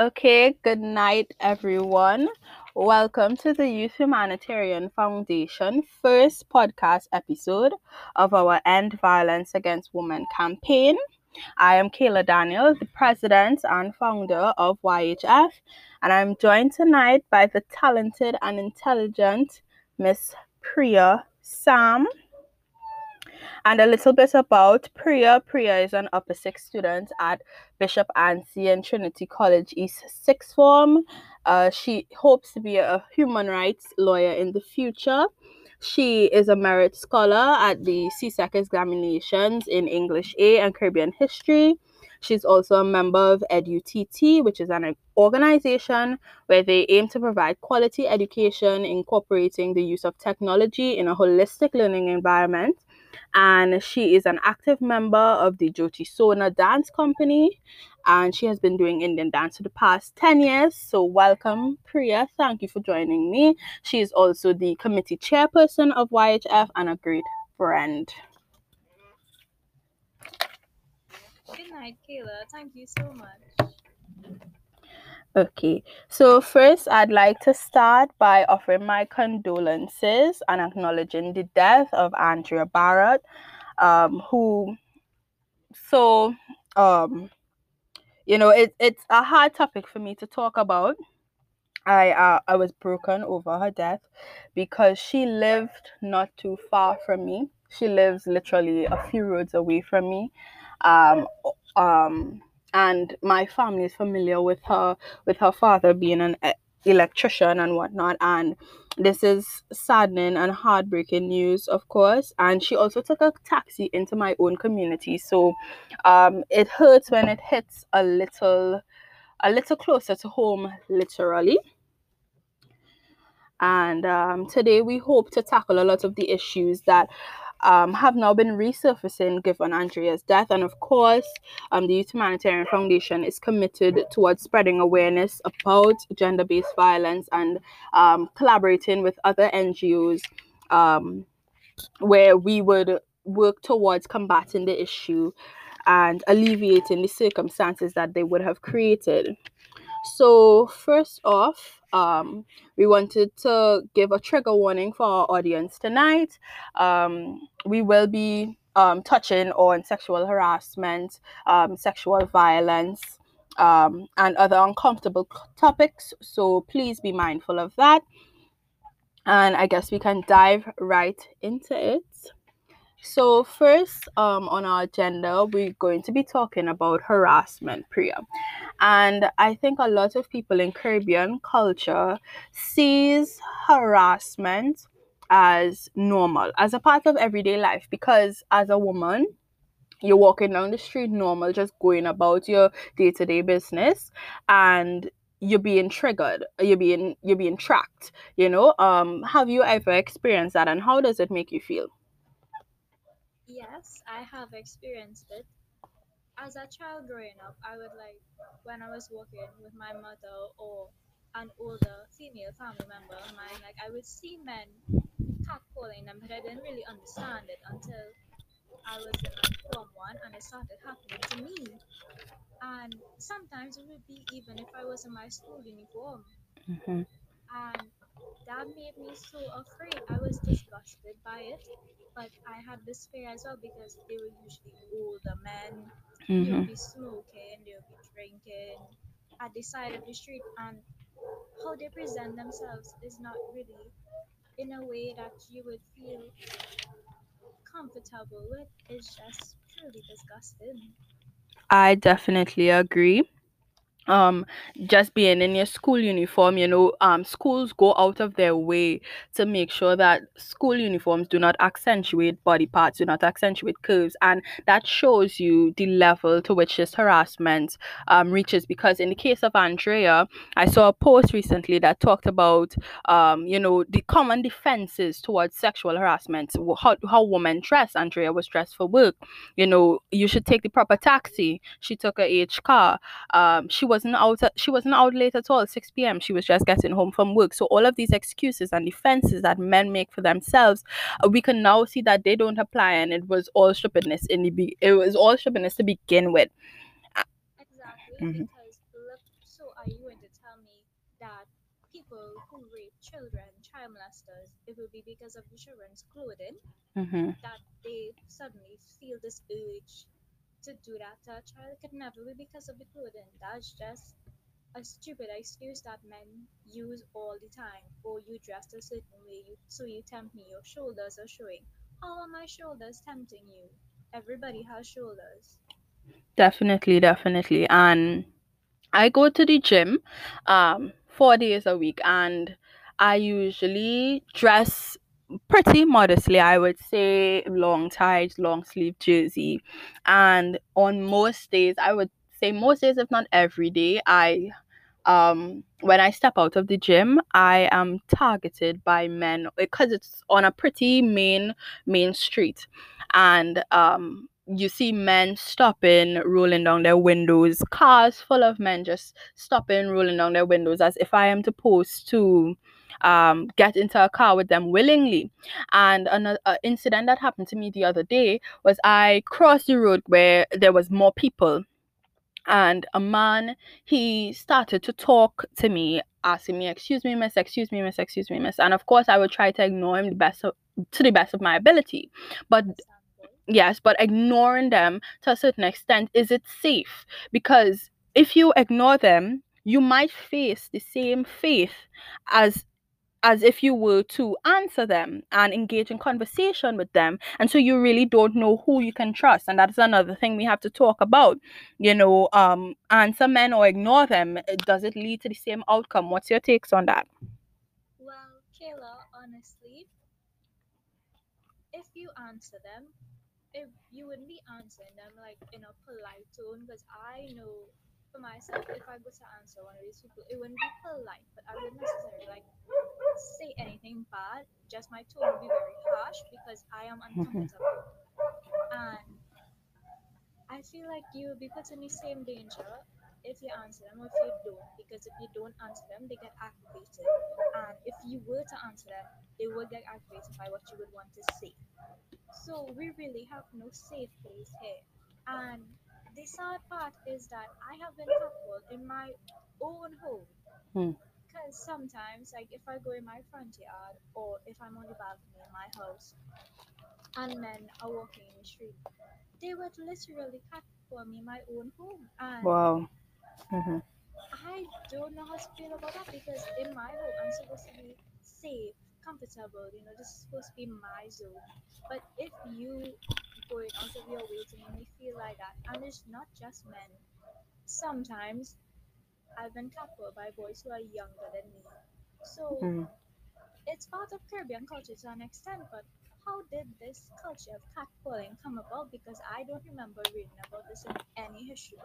Okay, good night, everyone. Welcome to the Youth Humanitarian Foundation first podcast episode of our End Violence Against Women campaign. I am Kayla Daniels, the president and founder of YHF, and I'm joined tonight by the talented and intelligent Miss Priya Sam. And a little bit about Priya. Priya is an upper sixth student at Bishop Anson Trinity College East Sixth Form. She hopes to be a human rights lawyer in the future. She is a merit scholar at the CSEC examinations in English A and Caribbean history. She's also a member of EduTT, which is an organization where they aim to provide quality education, incorporating the use of technology in a holistic learning environment. And she is an active member of the Jyoti Sona Dance Company, and she has been doing Indian dance for the past 10 years. So welcome, Priya. Thank you for joining me. She is also the committee chairperson of YHF and a great friend. Good night, Kayla. Thank you so much. Okay, so first I'd like to start by offering my condolences and acknowledging the death of Andrea Barrett, it's a hard topic for me to talk about. I was broken over her death because she lived not too far from me. She lives literally a few roads away from me. And my family is familiar with her father being an electrician and whatnot. And this is saddening and heartbreaking news, of course. And she also took a taxi into my own community. So it hurts when it hits a little closer to home, literally. And today we hope to tackle a lot of the issues that have now been resurfacing given Andrea's death. And of course, the Youth Humanitarian Foundation is committed towards spreading awareness about gender-based violence and collaborating with other NGOs where we would work towards combating the issue and alleviating the circumstances that they would have created. So first off, we wanted to give a trigger warning for our audience tonight. We will be touching on sexual harassment, sexual violence, and other uncomfortable topics. So please be mindful of that. And I guess we can dive right into it. So first, on our agenda, we're going to be talking about harassment, Priya. And I think a lot of people in Caribbean culture sees harassment as normal, as a part of everyday life, because as a woman, you're walking down the street normal, just going about your day-to-day business, and you're being triggered, you're being tracked, you know? Have you ever experienced that, and how does it make you feel? Yes, I have experienced it. As a child growing up, I would when I was walking with my mother or an older female family member of mine, I would see men catcalling them, but I didn't really understand it until I was in Form 1 and it started happening to me. And sometimes it would be even if I was in my school uniform. Mm-hmm. And that made me so afraid. I was disgusted by it, but I had this fear as well because they were usually older men. Mm-hmm. They would be smoking, they would be drinking at the side of the street, and how they present themselves is not really in a way that you would feel comfortable with. It's just truly disgusting. I definitely agree. Just being in your school uniform, schools go out of their way to make sure that school uniforms do not accentuate body parts, do not accentuate curves, and that shows you the level to which this harassment reaches. Because in the case of Andrea, I saw a post recently that talked about the common defenses towards sexual harassment, how women dress. Andrea was dressed for work, you should take the proper taxi. She took her H car. She wasn't out late at all, 6 p.m. She was just getting home from work. So all of these excuses and defenses that men make for themselves, we can now see that they don't apply, and it was all stupidness it was all stupidness to begin with. Exactly, mm-hmm. Because look, so are you going to tell me that people who rape children, child molesters, it will be because of the children's clothing that they suddenly feel this urge to do that to a child? It could never be because of the clothing. That's just a stupid excuse that men use all the time. Or you dressed a certain way, so you tempt me. Your shoulders are showing. How are my shoulders tempting you? Everybody has shoulders. Definitely, definitely. And I go to the gym 4 days a week, and I usually dress pretty modestly. I would say long tights, long sleeve jersey. And on most days, I would say most days, if not every day, I when I step out of the gym, I am targeted by men because it's on a pretty main street. And you see men stopping, rolling down their windows, cars full of men just stopping, rolling down their windows as if I am supposed to get into a car with them willingly. And another incident that happened to me the other day was I crossed the road where there was more people. And a man, he started to talk to me, asking me, "Excuse me, miss, excuse me, miss, excuse me, miss." And of course, I would try to ignore him to the best of my ability. But yes, but ignoring them to a certain extent, is it safe? Because if you ignore them, you might face the same fate as if you were to answer them and engage in conversation with them. And so you really don't know who you can trust. And that's another thing we have to talk about. You know, answer men or ignore them. Does it lead to the same outcome? What's your takes on that? Well, Kayla, honestly, if you answer them, if you wouldn't be answering them like in a polite tone, because I know for myself, if I go to answer one of these people, it wouldn't be polite, but I wouldn't necessarily like say anything bad. Just my tone would be very harsh because I am uncomfortable, and I feel like you will be put in the same danger if you answer them or if you don't. Because if you don't answer them, they get activated, and if you were to answer them, they would get activated by what you would want to say. So we really have no safe place here, and the sad part is that I have been tackled in my own home. Because sometimes, like if I go in my front yard or if I'm on the balcony in my house and men are walking in the street, they would literally catcall me in my own home. And wow. I don't know how to feel about that, because in my home, I'm supposed to be safe, comfortable, you know, this is supposed to be my zone. But if you going out of your way to make me feel like that, and it's not just men. Sometimes I've been tackled by boys who are younger than me. So it's part of Caribbean culture to an extent, but how did this culture of catcalling come about? Because I don't remember reading about this in any history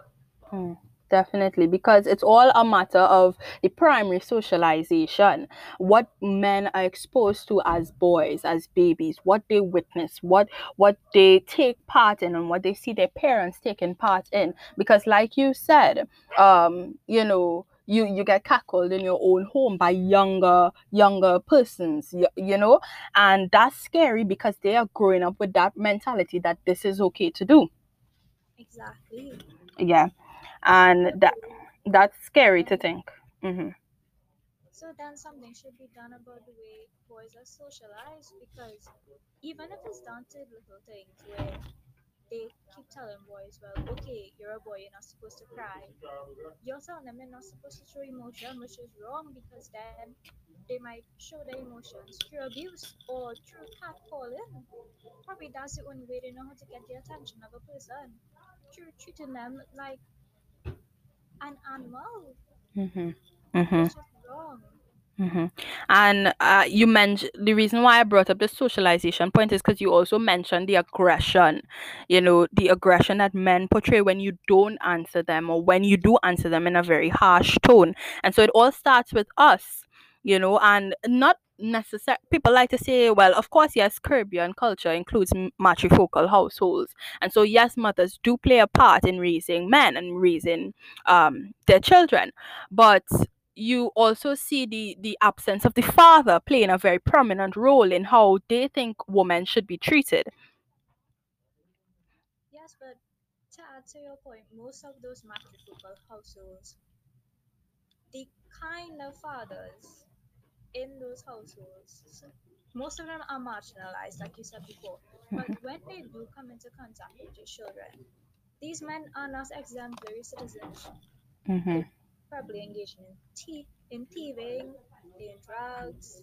book. Definitely, because it's all a matter of the primary socialization, what men are exposed to as boys, as babies, what they witness, what they take part in, and what they see their parents taking part in. Because like you said, you know, you get catcalled in your own home by younger persons, you know, and that's scary because they are growing up with that mentality that this is okay to do. Exactly. Yeah. And that's scary to think. So then something should be done about the way boys are socialized, because even if it's down to little things where they keep telling boys, well, okay, you're a boy, you're not supposed to cry. You're telling them they're not supposed to show emotion, which is wrong, because then they might show their emotions through abuse or through catcalling. Probably that's the only way they know how to get the attention of a person, through treating them like an animal. It's just wrong. And you mentioned, the reason why I brought up the socialization point is because you also mentioned the aggression, you know, the aggression that men portray when you don't answer them or when you do answer them in a very harsh tone. And so it all starts with us, you know, and not necessarily, people like to say, well, of course, yes, Caribbean culture includes matrifocal households. And so, yes, mothers do play a part in raising men and raising their children. But you also see the absence of the father playing a very prominent role in how they think women should be treated. Yes, but to add to your point, most of those matrifocal households the kind of fathers in those households, so most of them are marginalized, like you said before, but when they do come into contact with your children, these men are not exemplary citizens. Mm-hmm. Probably engaging in thieving, in drugs,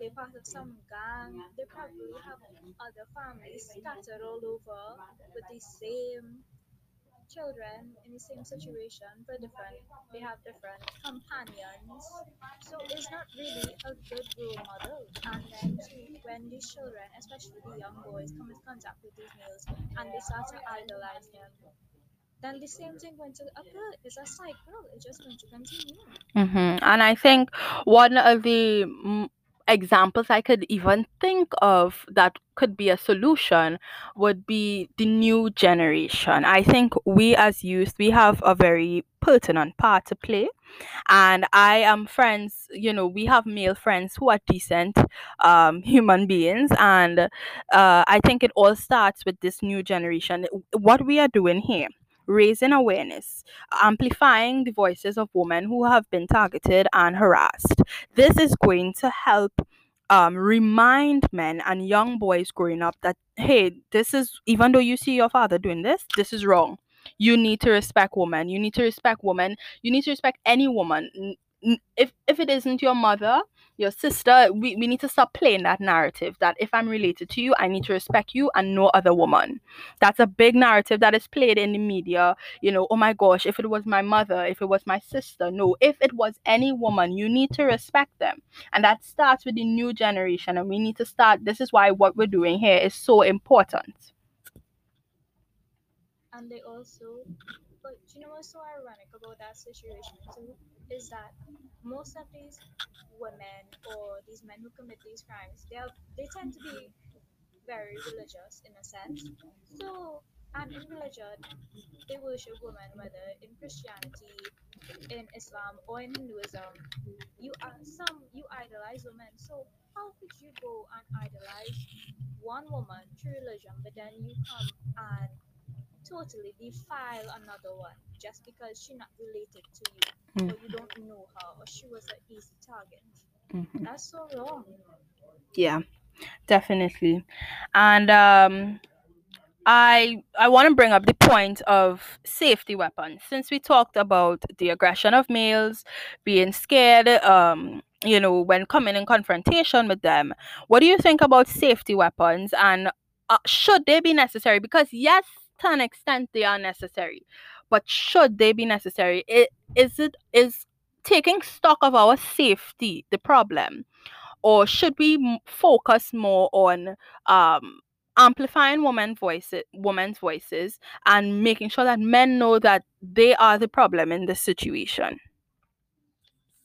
they're part of some gang, they probably have other families scattered all over with the same children in the same situation, but different, they have different companions, so it's not really a good role model. And then too, when these children, especially the young boys, come in contact with these males and they start to idolize them, then the same thing going to occur. It's a cycle. It's just going to continue. Mm-hmm. And I think one of the examples I could even think of that could be a solution would be the new generation. I think we as youth, we have a very pertinent part to play. And I am friends, you know, we have male friends who are decent human beings. And I think it all starts with this new generation. What we are doing here, raising awareness, amplifying the voices of women who have been targeted and harassed. This is going to help remind men and young boys growing up that, hey, this is, even though you see your father doing this, this is wrong. You need to respect women. You need to respect women. You need to respect any woman. If it isn't your mother, your sister, we need to stop playing that narrative that if I'm related to you, I need to respect you and no other woman. That's a big narrative that is played in the media. You know, oh my gosh, if it was my mother, if it was my sister, no, if it was any woman, you need to respect them. And that starts with the new generation. And we need to start. This is why what we're doing here is so important. And they also, but you know what's so ironic about that situation too, is that most of these women or these men who commit these crimes, they tend to be very religious in a sense. So, and in religion, they worship women, whether in Christianity, in Islam, or in Hinduism. You idolize women. So how could you go and idolize one woman through religion, but then you come and totally defile another one just because she's not related to you? Mm-hmm. Or you don't know her, or she was an easy target. Mm-hmm. That's so wrong. Yeah, definitely. And I want to bring up the point of safety weapons, since we talked about the aggression of males, being scared, you know, when coming in confrontation with them. What do you think about safety weapons, and should they be necessary? Because yes, to an extent they are necessary, but should they be necessary? Is taking stock of our safety the problem, or should we focus more on amplifying women's voices and making sure that men know that they are the problem in this situation?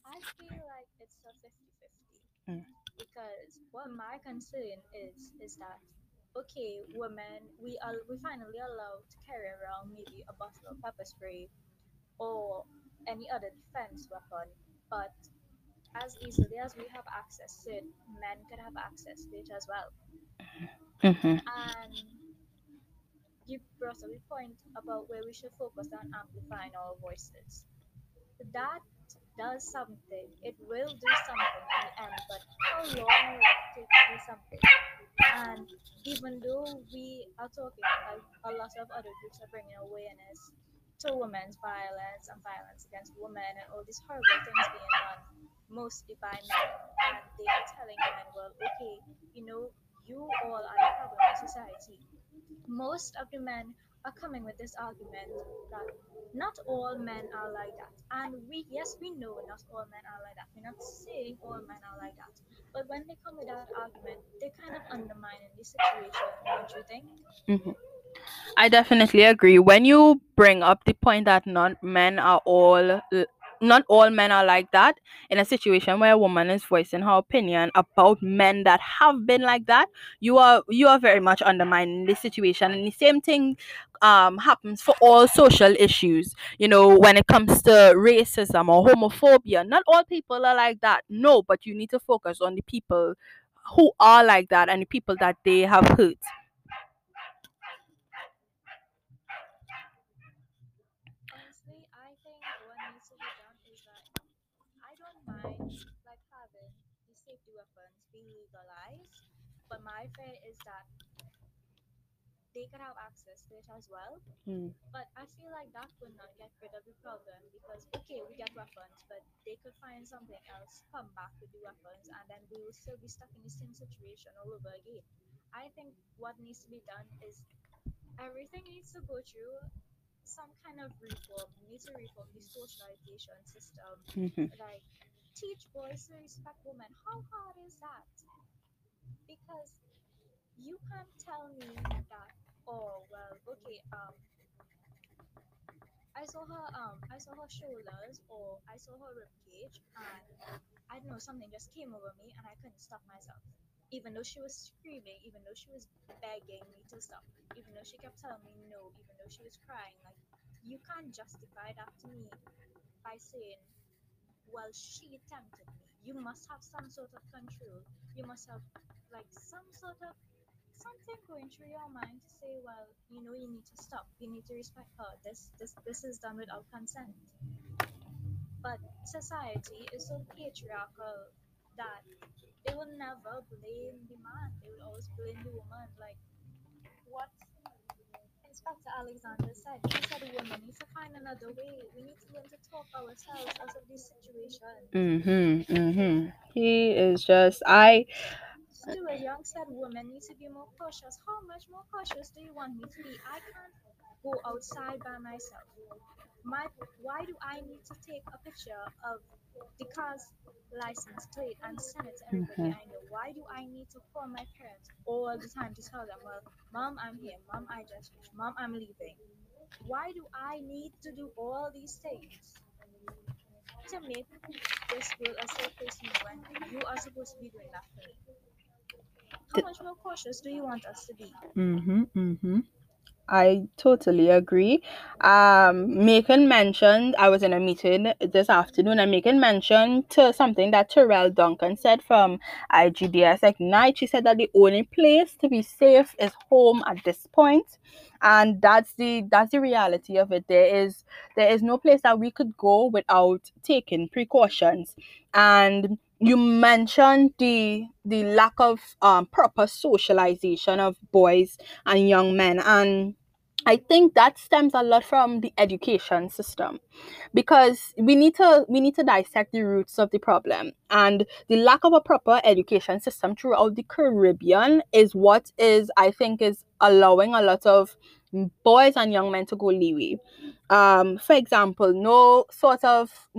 I feel like it's a 50-50. Mm. Because what my concern is that, okay, women, we finally allowed to carry around maybe a bottle of pepper spray or any other defense weapon, but as easily as we have access to it, men could have access to it as well. Mm-hmm. And you brought up a point about where we should focus on amplifying our voices. That does something. It will do something in the end, but how long will it take to do something? And even though we are talking, like a lot of other groups are bringing awareness to women's violence and violence against women and all these horrible things being done, mostly by men, and they are telling women, well, okay, you know, you all are the problem in society. Most of the men are coming with this argument that not all men are like that, and we know not all men are like that. We're not saying all men are like that, but when they come with that argument, they're kind of undermining the situation, don't you think? Mm-hmm. I definitely agree. When you bring up the point that not all men are like that, in a situation where a woman is voicing her opinion about men that have been like that, you are very much undermining the situation. And the same thing happens for all social issues. You know, when it comes to racism or homophobia, not all people are like that. No, but you need to focus on the people who are like that and the people that they have hurt. I don't mind like having these safety weapons being legalized, but my fear is that they could have access to it as well. But I feel like that would not get rid of the problem, because okay, we get weapons, but they could find something else, come back with the weapons, and then we will still be stuck in the same situation all over again. I think what needs to be done is everything needs to go through some kind of reform. We need to reform the socialization system. Like, teach boys to respect women. How hard is that? Because you can't tell me that, oh, well, okay, I saw her shoulders, or I saw her ribcage, and I don't know, something just came over me, and I couldn't stop myself. Even though she was screaming, even though she was begging me to stop, even though she kept telling me no, even though she was crying, like, you can't justify that to me by saying, well, she tempted me. You must have some sort of control. You must have, like, some sort of something going through your mind to say, well, you know, you need to stop, you need to respect her, this is done without consent. But society is so patriarchal that they will never blame the man, they will always blame the woman. Like what Inspector Alexander said, he said a woman needs to find another way. We need to learn to talk ourselves out of this situation. He is just, a young said woman needs to be more cautious. How much more cautious do you want me to be? I can't go outside by myself. Why do I need to take a picture of the car's license plate and send it to everybody I know? Why do I need to call my parents all the time to tell them, well, mom, I'm here, mom, I just reached, mom, I'm leaving? Why do I need to do all these things to make this world a safe place when you are supposed to be doing that for me? How much more cautious do you want us to be? I totally agree. Macon mentioned, I was in a meeting this afternoon, and Macon mentioned to something that Terrell Duncan said from IGDS Ignite. She said that the only place to be safe is home at this point, and that's the reality of it. There is no place that we could go without taking precautions. And you mentioned the lack of proper socialization of boys and young men, and I think that stems a lot from the education system, because we need to dissect the roots of the problem. And the lack of a proper education system throughout the Caribbean is what is, I think, is allowing a lot of boys and young men to go leeway. For example, no sort of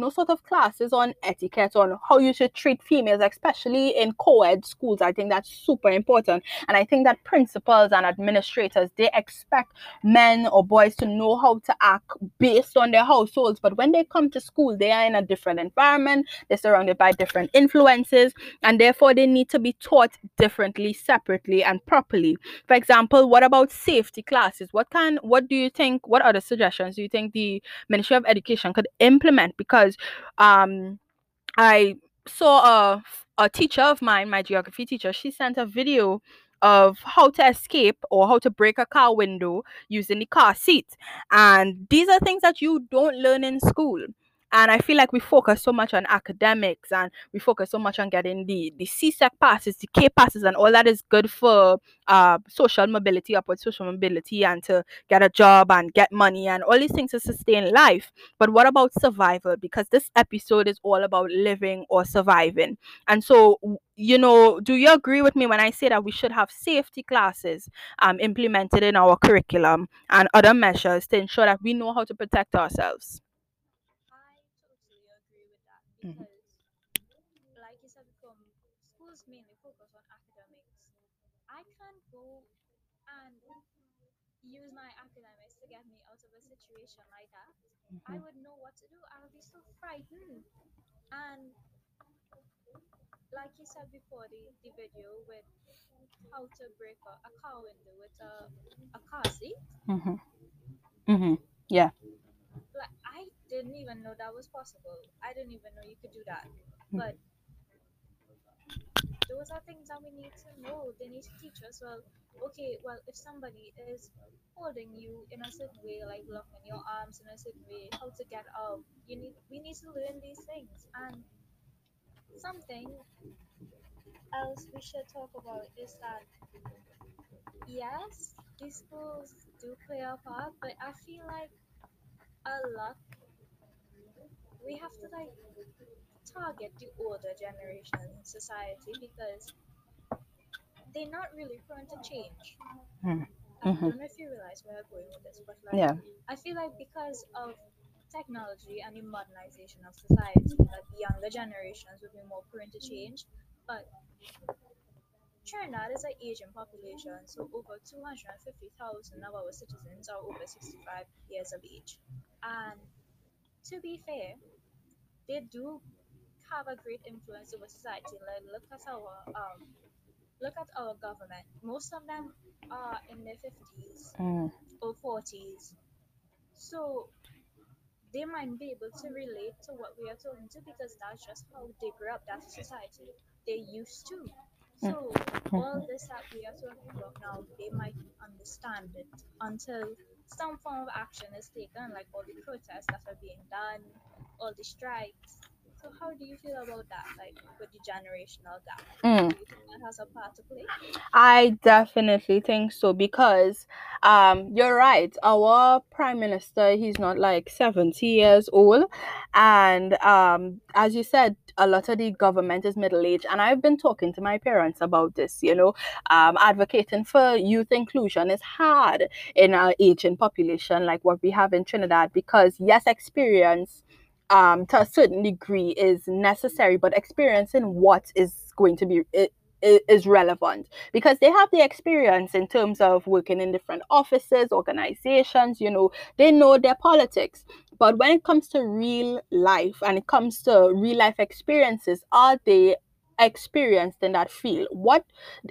classes on etiquette, on how you should treat females, especially in co-ed schools. I think that's super important, and I think that principals and administrators, they expect men or boys to know how to act based on their households, but when they come to school, they are in a different environment, they're surrounded by different influences, and therefore they need to be taught differently, separately, and properly. For example, what about safety classes? What other suggestions do you think the Ministry of Education could implement? Because I saw a teacher of mine, my geography teacher, she sent a video of how to escape or how to break a car window using the car seat. And these are things that you don't learn in school. And I feel like we focus so much on academics, and we focus so much on getting the CSEC passes, the K passes, and all that is good for social mobility, upward social mobility, and to get a job and get money and all these things to sustain life. But what about survival? Because this episode is all about living or surviving. And so, you know, do you agree with me when I say that we should have safety classes implemented in our curriculum and other measures to ensure that we know how to protect ourselves? Because, like you said before, schools mainly focus on academics. I can't go and use my academics to get me out of a situation like that. I would know what to do. I would be so frightened. And like you said before, the video with how to break a car window with a car seat. Yeah. Like, I didn't even know that was possible. I didn't even know you could do that. But those are things that we need to know. They need to teach us, well, okay, well, if somebody is holding you in a certain way, like locking your arms in a certain way, how to get out. We need to learn these things. And Something else we should talk about is that, yes, these schools do play a part, but I feel like a lot, we have to like target the older generation in society because they're not really prone to change. I don't know if you realize where I'm going with this, but like, yeah. I feel like because of technology and the modernization of society, like younger generations would be more prone to change, but Trinidad is an aging population, so over 250,000 of our citizens are over 65 years of age. And to be fair, they do have a great influence over society. Like, look at our government. Most of them are in their 50s or 40s, so they might be able to relate to what we are talking to because that's just how they grew up. That's society they used to. So all this that we are talking about now, they might understand it until some form of action is taken, like all the protests that are being done, all the strikes. So how do you feel about that, like with the generational gap? Do you think that has a part to play? I definitely think so because you're right. Our prime minister, he's not like 70 years old, and as you said, a lot of the government is middle-aged, and I've been talking to my parents about this. You know, advocating for youth inclusion is hard in our aging population, like what we have in Trinidad, because yes, experience. To a certain degree is necessary, but experiencing what is going to be is relevant because they have the experience in terms of working in different offices, organizations, you know, they know their politics. But when it comes to real life and it comes to real life experiences, are they experienced in that field? What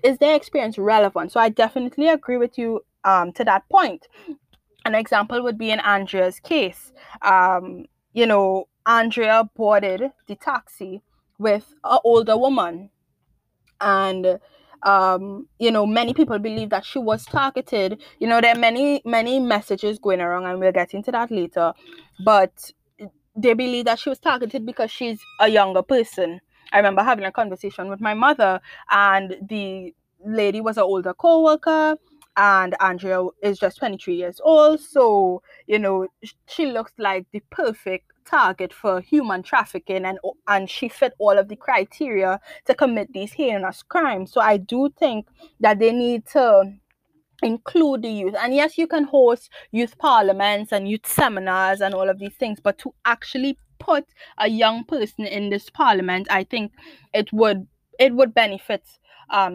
is their experience relevant? So I definitely agree with you to that point. An example would be in Andrea's case. You know, Andrea boarded the taxi with an older woman. And, you know, many people believe that she was targeted. You know, there are many, many messages going around, and we'll get into that later. But they believe that she was targeted because she's a younger person. I remember having a conversation with my mother, and the lady was an older co-worker. And Andrea is just 23 years old. So, you know, she looks like the perfect target for human trafficking. And she fit all of the criteria to commit these heinous crimes. So I do think that they need to include the youth. And yes, you can host youth parliaments and youth seminars and all of these things. But to actually put a young person in this parliament, I think it would benefit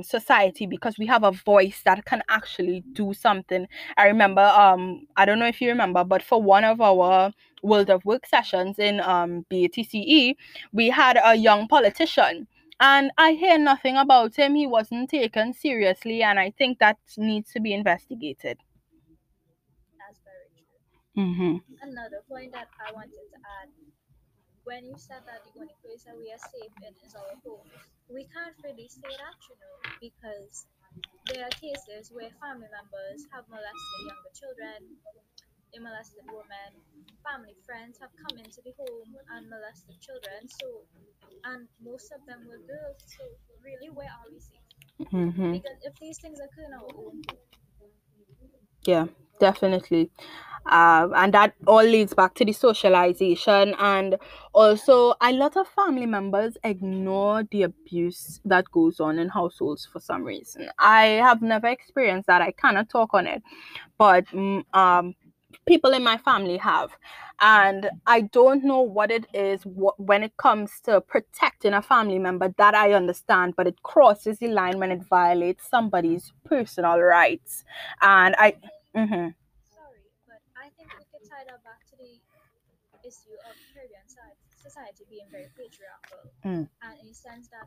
society because we have a voice that can actually do something. I remember, I don't know if you remember, but for one of our World of Work sessions in BATCE, we had a young politician, and I hear nothing about him. He wasn't taken seriously, and I think that needs to be investigated. That's very true. Another point that I wanted to add, when you said that the only place that we are safe in is our home, we can't really say that, you know, because there are cases where family members have molested younger children, they molested women, family friends have come into the home and molested children, so, and most of them were girls, so really, where are we safe? Because if these things occur in our own home. Yeah, definitely. And that all leads back to the socialization, and also a lot of family members ignore the abuse that goes on in households for some reason. I have never experienced that. I cannot talk on it, but people in my family have, and I don't know what it is when it comes to protecting a family member that I understand, but it crosses the line when it violates somebody's personal rights, and I. Tie that back to the issue of Caribbean society being very patriarchal, and in the sense that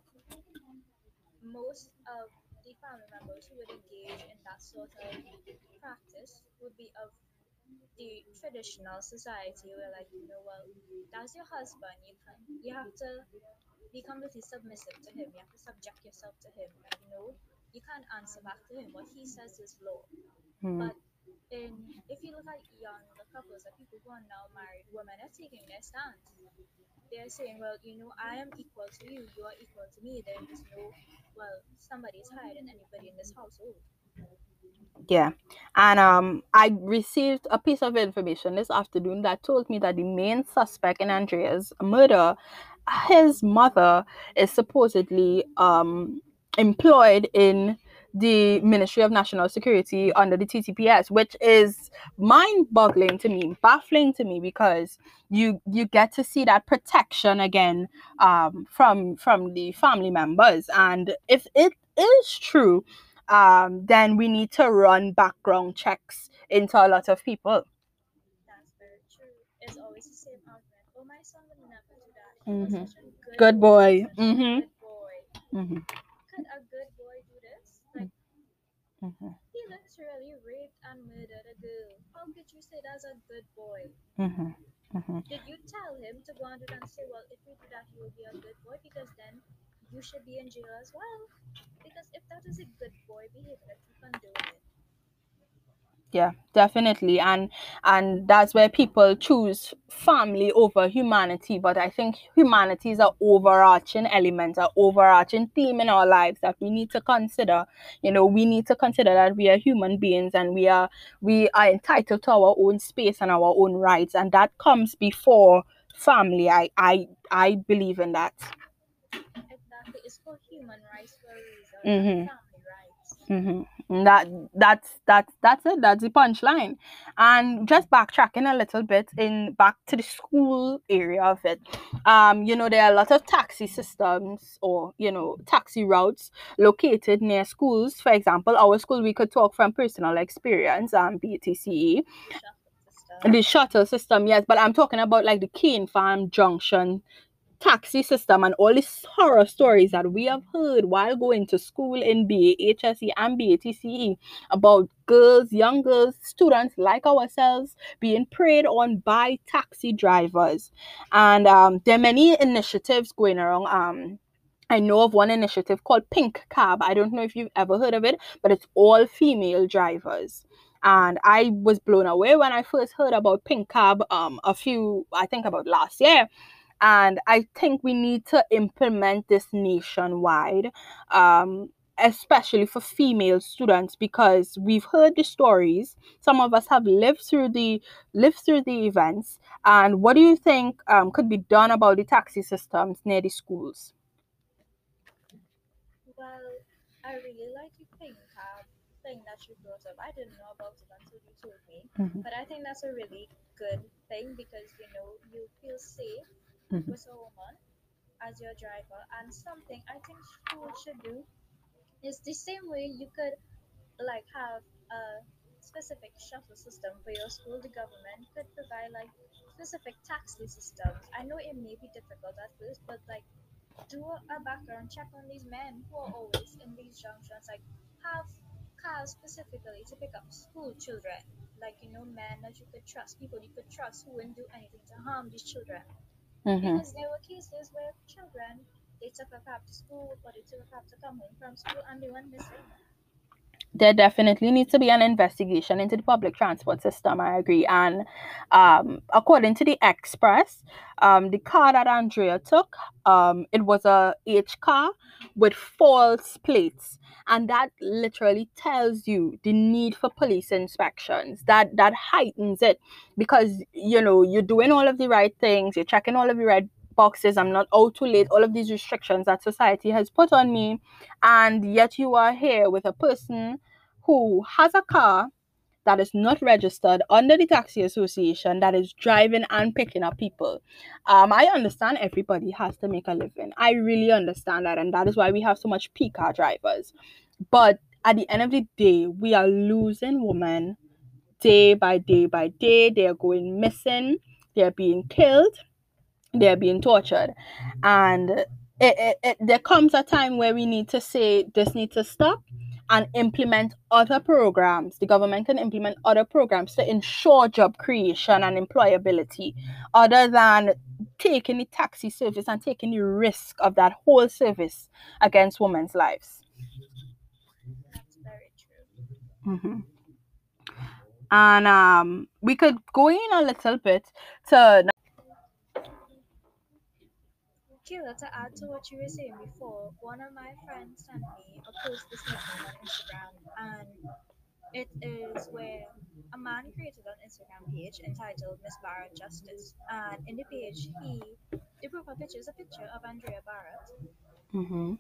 most of the family members who would engage in that sort of practice would be of the traditional society where, like, you know, well, that's your husband, you have to be completely submissive to him, you have to subject yourself to him, you know, you can't answer back to him, what he says is law. But And if you look at younger couples, like people who are now married, women are taking their stance. They're saying, well, you know, I am equal to you. You are equal to me. There is no, well, somebody is higher than anybody in this household. Yeah. And I received a piece of information this afternoon that told me that the main suspect in Andrea's murder, his mother is supposedly employed in the Ministry of National Security under the TTPS, which is mind-boggling to me, baffling to me, because you get to see that protection again from the family members. And if it is true, then we need to run background checks into a lot of people. That's very true. It's always the same argument. Oh, my son would never do that. Mm-hmm. Such a good boy. Mm-hmm. Good boy. Mm-hmm. Could a good boy do this? Like, mm-hmm. He literally raped and murdered a girl. How could you say that's a good boy? Mm-hmm. Mm-hmm. Did you tell him to go on it and say, well, if you do that, you will be a good boy, because then you should be in jail as well? Because if that is a good boy behavior, you can do it. Yeah, definitely. And that's where people choose family over humanity. But I think humanity is an overarching element, an overarching theme in our lives that we need to consider. You know, we need to consider that we are human beings, and we are entitled to our own space and our own rights. And that comes before family. I believe in that. It's for human rights for a reason. Mm-hmm. Family rights. Mm-hmm. That's it. That's the punchline. And just backtracking a little bit back to the school area of it. You know, there are a lot of taxi systems or, you know, taxi routes located near schools. For example, our school, we could talk from personal experience, BATCE. The shuttle system, yes, but I'm talking about like the Cane Farm Junction taxi system and all these horror stories that we have heard while going to school in BAHSE and BATCE about girls, young girls, students like ourselves being preyed on by taxi drivers. And there are many initiatives going around. I know of one initiative called Pink Cab. I don't know if you've ever heard of it, but it's all female drivers. And I was blown away when I first heard about Pink Cab I think about last year. And I think we need to implement this nationwide, especially for female students, because we've heard the stories. Some of us have lived through the events. And what do you think could be done about the taxi systems near the schools? Well, I really like your thing that you brought up. I didn't know about it until you told me, mm-hmm. but I think that's a really good thing, because you know you feel safe. Mm-hmm. With a woman as your driver. And something I think school should do is the same way you could like have a specific shuttle system for your school, the government could provide like specific taxi systems. I know it may be difficult at first, but like do a background check on these men who are always in these junctions, like have cars specifically to pick up school children, like, you know, men that you could trust, people you could trust who wouldn't do anything to harm these children. Mm-hmm. Because there were cases where children, they took a cab to school, or they took a cab to come home from school, and they went missing. There definitely needs to be an investigation into the public transport system, I agree. And according to the Express, the car that Andrea took, it was a H car with false plates. And that literally tells you the need for police inspections. That heightens it, because, you know, you're doing all of the right things. You're checking all of the right boxes. I'm not out too late. All of these restrictions that society has put on me. And yet you are here with a person who has a car that is not registered under the taxi association, that is driving and picking up people. I understand everybody has to make a living. I really understand that. And that is why we have so much P-car drivers. But at the end of the day, we are losing women day by day by day. They are going missing. They are being killed. They are being tortured. And there comes a time where we need to say, this needs to stop. And implement other programs. The government can implement other programs to ensure job creation and employability, other than taking the taxi service and taking the risk of that whole service against women's lives. That's very true. Mm-hmm. And we could go in a little bit to... Kayla, to add to what you were saying before, one of my friends sent me a post this morning on Instagram, and it is where a man created an Instagram page entitled Miss Barrett Justice, and in the page, the profile picture is a picture of Andrea Barrett, and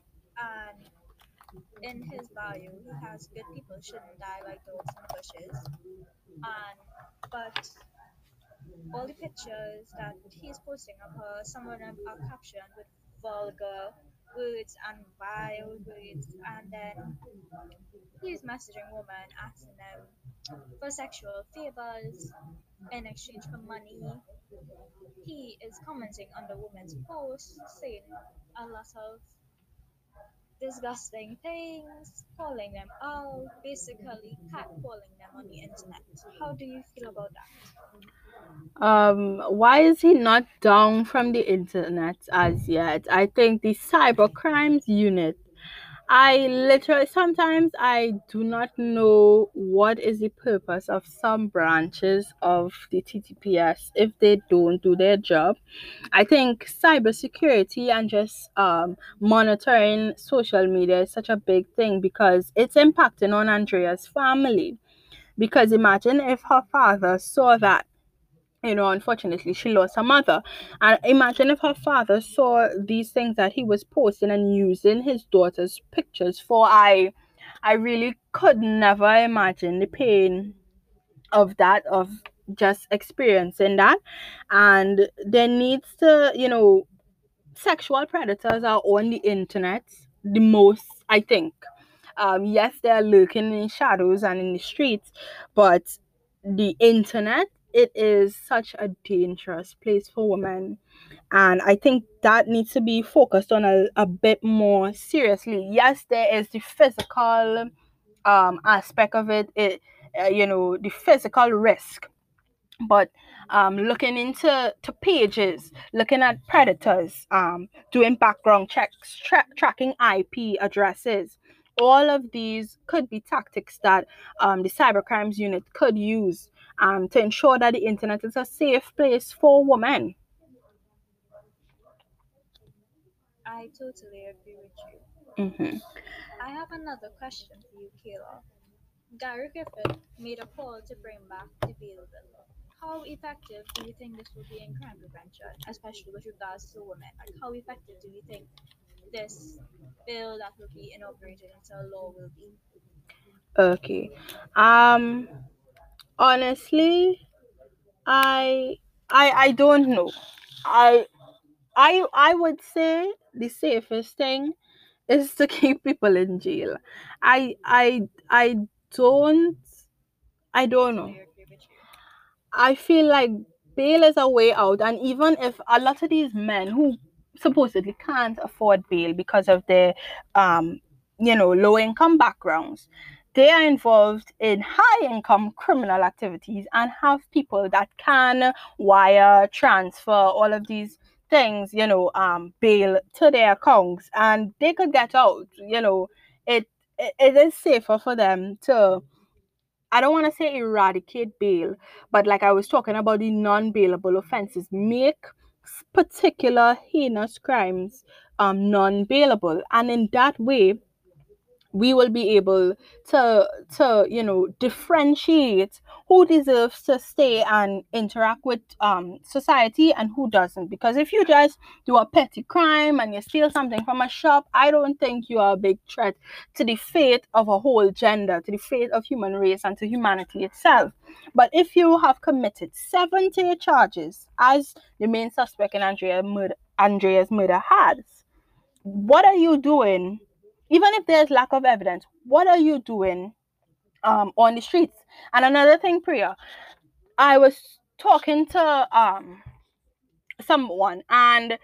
in his bio, he has good people shouldn't die like dogs in bushes, and but all the pictures that he's posting of her, some of them are captioned with vulgar words and vile words, and then he's messaging women asking them for sexual favors in exchange for money. He is commenting on the woman's post, saying a lot of disgusting things, calling them out, basically catcalling them on the internet. How do you feel about that? Why is he not down from the internet as yet? I think the cyber crimes unit, I literally sometimes I do not know what is the purpose of some branches of the TTPS if they don't do their job. I think cybersecurity and just monitoring social media is such a big thing because it's impacting on Andrea's family. Because imagine if her father saw that. You know, unfortunately, she lost her mother. And imagine if her father saw these things that he was posting and using his daughter's pictures for. I really could never imagine the pain of that, of just experiencing that. And there needs to, you know, sexual predators are on the internet the most, I think. Yes, they're lurking in the shadows and in the streets, but the internet, it is such a dangerous place for women, and I think that needs to be focused on a bit more seriously. Yes, there is the physical aspect of it, you know, the physical risk, but looking into pages, looking at predators, doing background checks, tracking IP addresses, all of these could be tactics that the cyber crimes unit could use to ensure that the internet is a safe place for women. I totally agree with you. I have another question for you, Kayla. Gary Griffith made a call to bring back the bail bill. How effective do you think this will be in crime prevention, especially with regards to women? Like, how effective do you think this bill that will be inaugurated into law will be? Okay. Honestly, I don't know. I would say the safest thing is to keep people in jail. I don't know. I feel like bail is a way out, and even if a lot of these men who supposedly can't afford bail because of their you know, low income backgrounds, they are involved in high-income criminal activities and have people that can wire, transfer, all of these things, you know, bail to their accounts, and they could get out. You know, it is safer for them to, I don't want to say eradicate bail, but like I was talking about the non-bailable offenses, make particular heinous crimes non-bailable. And in that way, we will be able to you know, differentiate who deserves to stay and interact with society and who doesn't. Because if you just do a petty crime and you steal something from a shop, I don't think you are a big threat to the fate of a whole gender, to the fate of human race, and to humanity itself. But if you have committed 70 charges, as the main suspect in Andrea's murder has, what are you doing? Even if there's lack of evidence, what are you doing on the streets? And another thing, Priya, I was talking to someone, and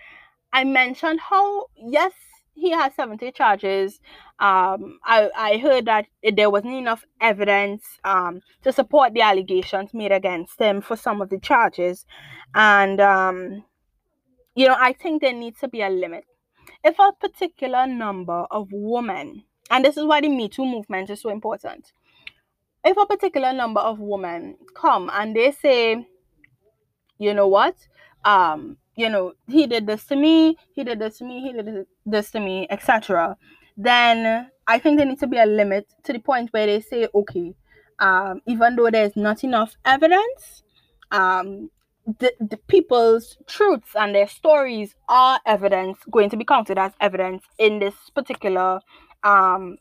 I mentioned how, yes, he has 70 charges. I heard that there wasn't enough evidence to support the allegations made against him for some of the charges. And, you know, I think there needs to be a limit. If a particular number of women, and this is why the Me Too movement is so important, if a particular number of women come and they say, you know what, you know, he did this to me, he did this to me, he did this to me, etc., then I think there needs to be a limit to the point where they say, okay, even though there's not enough evidence, the people's truths and their stories are evidence, going to be counted as evidence in this particular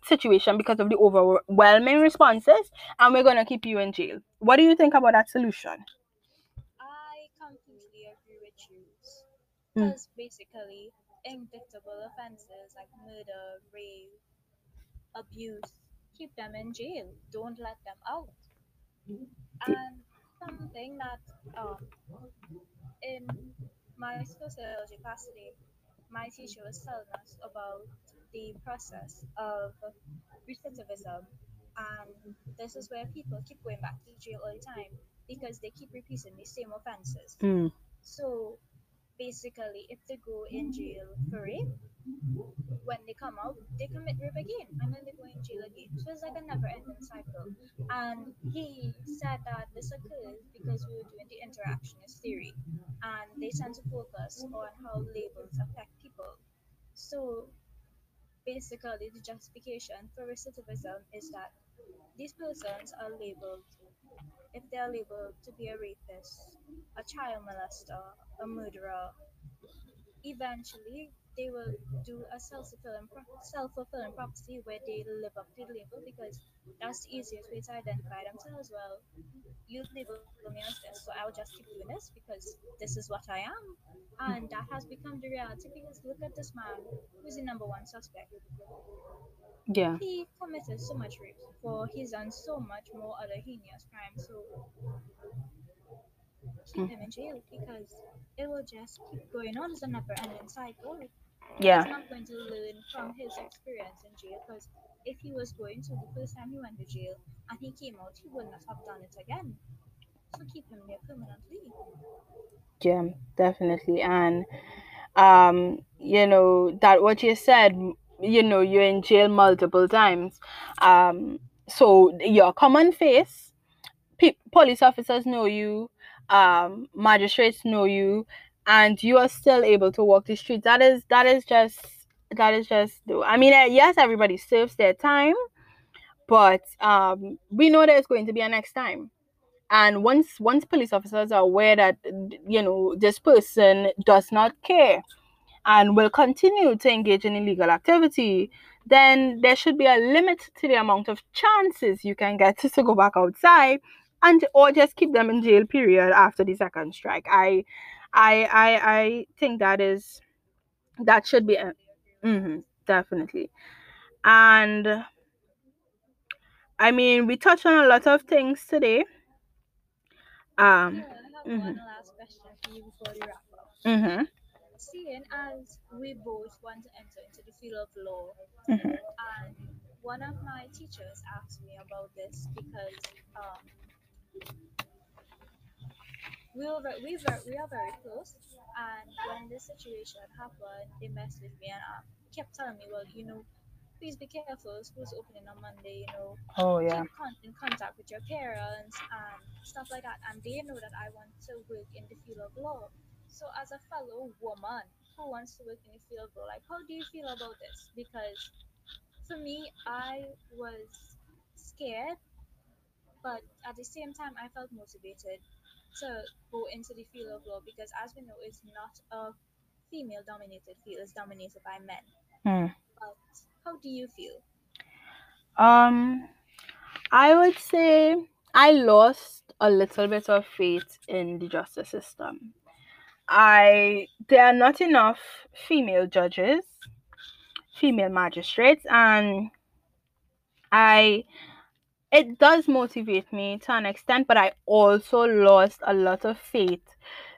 situation because of the overwhelming responses, and we're going to keep you in jail. What do you think about that solution? I completely agree with you. Because basically, indictable offenses like murder, rape, abuse, keep them in jail. Don't let them out. And something that in my sociology class today, my teacher was telling us about the process of recidivism, and this is where people keep going back to jail all the time because they keep repeating the same offenses. So basically, if they go in jail for rape, when they come out, they commit rape again, and then they go in jail again. So it's like a never-ending cycle. And he said that this occurs because we were doing the interactionist theory, and they tend to focus on how labels affect people. So basically, the justification for recidivism is that these persons are labeled, if they are labeled to be a rapist, a child molester, a murderer, eventually they will do a self-fulfilling prophecy where they live up to the label, because that's the easiest way to identify themselves. Well, you've labeled me as this, so I'll just keep doing this because this is what I am. And that has become the reality, because look at this man who's the number one suspect. Yeah. He committed so much rape, for he's done so much more other heinous crimes. So keep him in jail, because it will just keep going on as a never-ending cycle. Yeah. He's not going to learn from his experience in jail, because if he was going to the first time he went to jail and he came out, he would not have done it again. So keep him there permanently. Yeah, definitely. And you know, that what you said, you know, you're in jail multiple times. So you're a common face. Police officers know you. Magistrates know you, and you are still able to walk the streets. That is just. I mean, yes, everybody serves their time, but we know there's going to be a next time. And once police officers are aware that, you know, this person does not care and will continue to engage in illegal activity, then there should be a limit to the amount of chances you can get to go back outside. And or just keep them in jail, period, after the second strike. I think that should be definitely. And I mean, we touched on a lot of things today. I have one last question for you before we wrap up. Seeing as we both want to enter into the field of law, and one of my teachers asked me about this because we are very close, and when this situation happened, they messaged me and kept telling me, well, you know, please be careful, school's opening on Monday, you know, keep in contact with your parents and stuff like that. And they know that I want to work in the field of law. So as a fellow woman who wants to work in the field of law, like, how do you feel about this? Because for me, I was scared, but at the same time, I felt motivated to go into the field of law, because as we know, it's not a female-dominated field, it's dominated by men. But how do you feel? I would say I lost a little bit of faith in the justice system. There are not enough female judges, female magistrates, and it does motivate me to an extent, but I also lost a lot of faith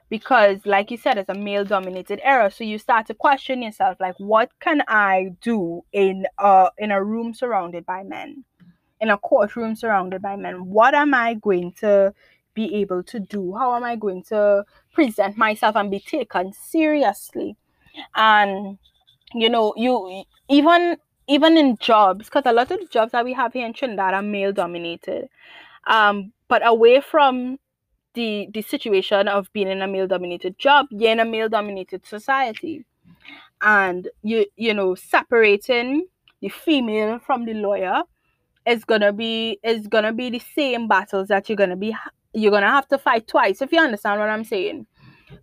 because, like you said, it's a male-dominated era. So you start to question yourself, like, what can I do in a room surrounded by men, in a courtroom surrounded by men? What am I going to be able to do? How am I going to present myself and be taken seriously? And, you know, you even even in jobs, because a lot of the jobs that we have here in Trinidad are male dominated. But away from the situation of being in a male dominated job, you're in a male dominated society. And you know, separating the female from the lawyer is gonna be the same battles that you're gonna have to fight twice, if you understand what I'm saying.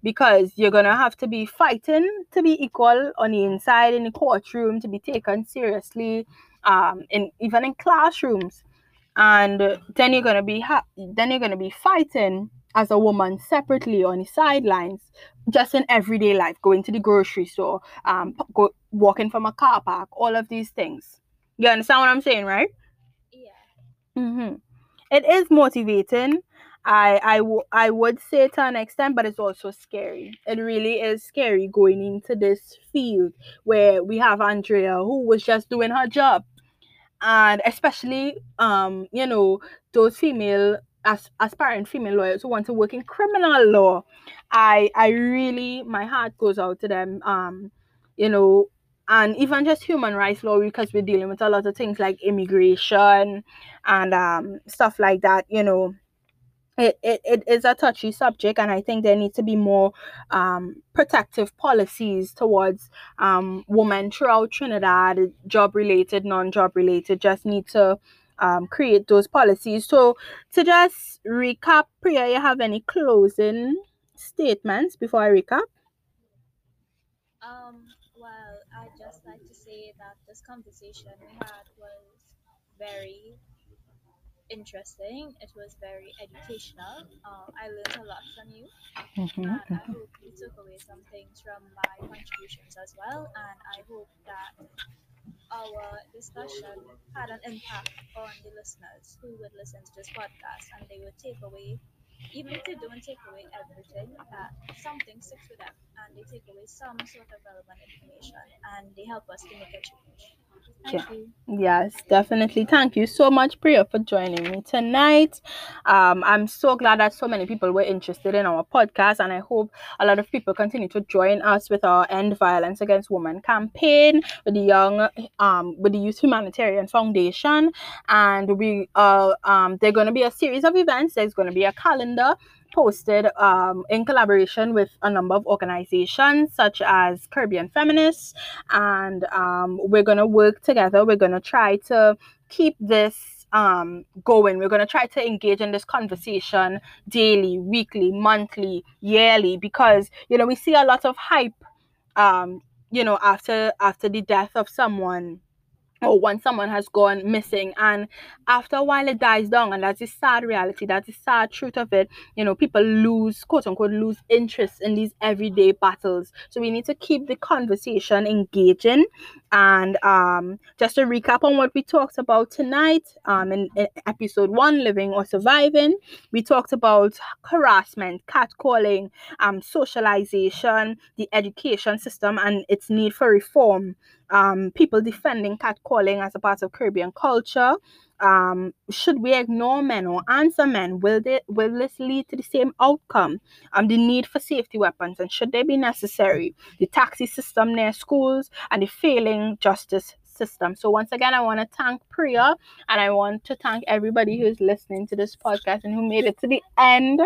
Because you're gonna have to be fighting to be equal on the inside in the courtroom, to be taken seriously, even in classrooms, and then you're gonna be fighting as a woman separately on the sidelines, just in everyday life, going to the grocery store, walking from a car park, all of these things. You understand what I'm saying, right? Yeah. Mm-hmm. It is motivating, I would say, to an extent, but it's also scary. It really is scary going into this field where we have Andrea, who was just doing her job. And especially, you know, those female... aspiring female lawyers who want to work in criminal law, I really, my heart goes out to them, you know, and even just human rights law, because we're dealing with a lot of things like immigration and stuff like that. You know, it is a touchy subject, and I think there needs to be more protective policies towards women throughout Trinidad, job related, non-job related. Just need to create those policies. So to just recap, Priya, you have any closing statements before I recap? Well, I just like to say that this conversation we had was very interesting. It was very educational. I learned a lot from you. Mm-hmm. And I hope you took away some things from my contributions as well. And I hope that our discussion had an impact on the listeners who would listen to this podcast, and they would take away, even if they don't take away everything, that something sticks with them and they take away some sort of relevant information and they help us to make a change. Thank you. Yes, definitely. Thank you so much, Priya, for joining me tonight. I'm so glad that so many people were interested in our podcast, and I hope a lot of people continue to join us with our End Violence Against Women campaign with the Youth Humanitarian Foundation. And we there's going to be a series of events. There's going to be a calendar posted in collaboration with a number of organizations such as Caribbean Feminists, and we're going to work together. We're going to try to keep this going. We're going to try to engage in this conversation daily, weekly, monthly, yearly, because, you know, we see a lot of hype, you know, after the death of someone, or once someone has gone missing, and after a while it dies down, and that's the sad reality, that's the sad truth of it. You know, people lose, quote unquote, lose interest in these everyday battles. So we need to keep the conversation engaging. And just to recap on what we talked about tonight, in episode 1, Living or Surviving, we talked about harassment, catcalling, socialization, the education system and its need for reform, people defending catcalling as a part of Caribbean culture. Should we ignore men or answer men? Will this lead to the same outcome? The need for safety weapons, and should they be necessary? The taxi system near schools and the failing justice system. So once again, I want to thank Priya, and I want to thank everybody who's listening to this podcast and who made it to the end.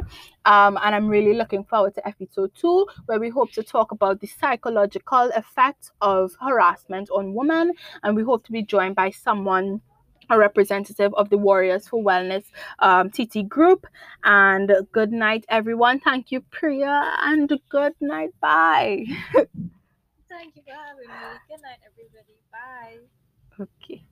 And I'm really looking forward to episode 2, where we hope to talk about the psychological effects of harassment on women. And we hope to be joined by someone, a representative of the Warriors for Wellness TT group. And good night, everyone. Thank you, Priya, and good night. Bye. Thank you for having me. Good night, everybody. Bye. Okay.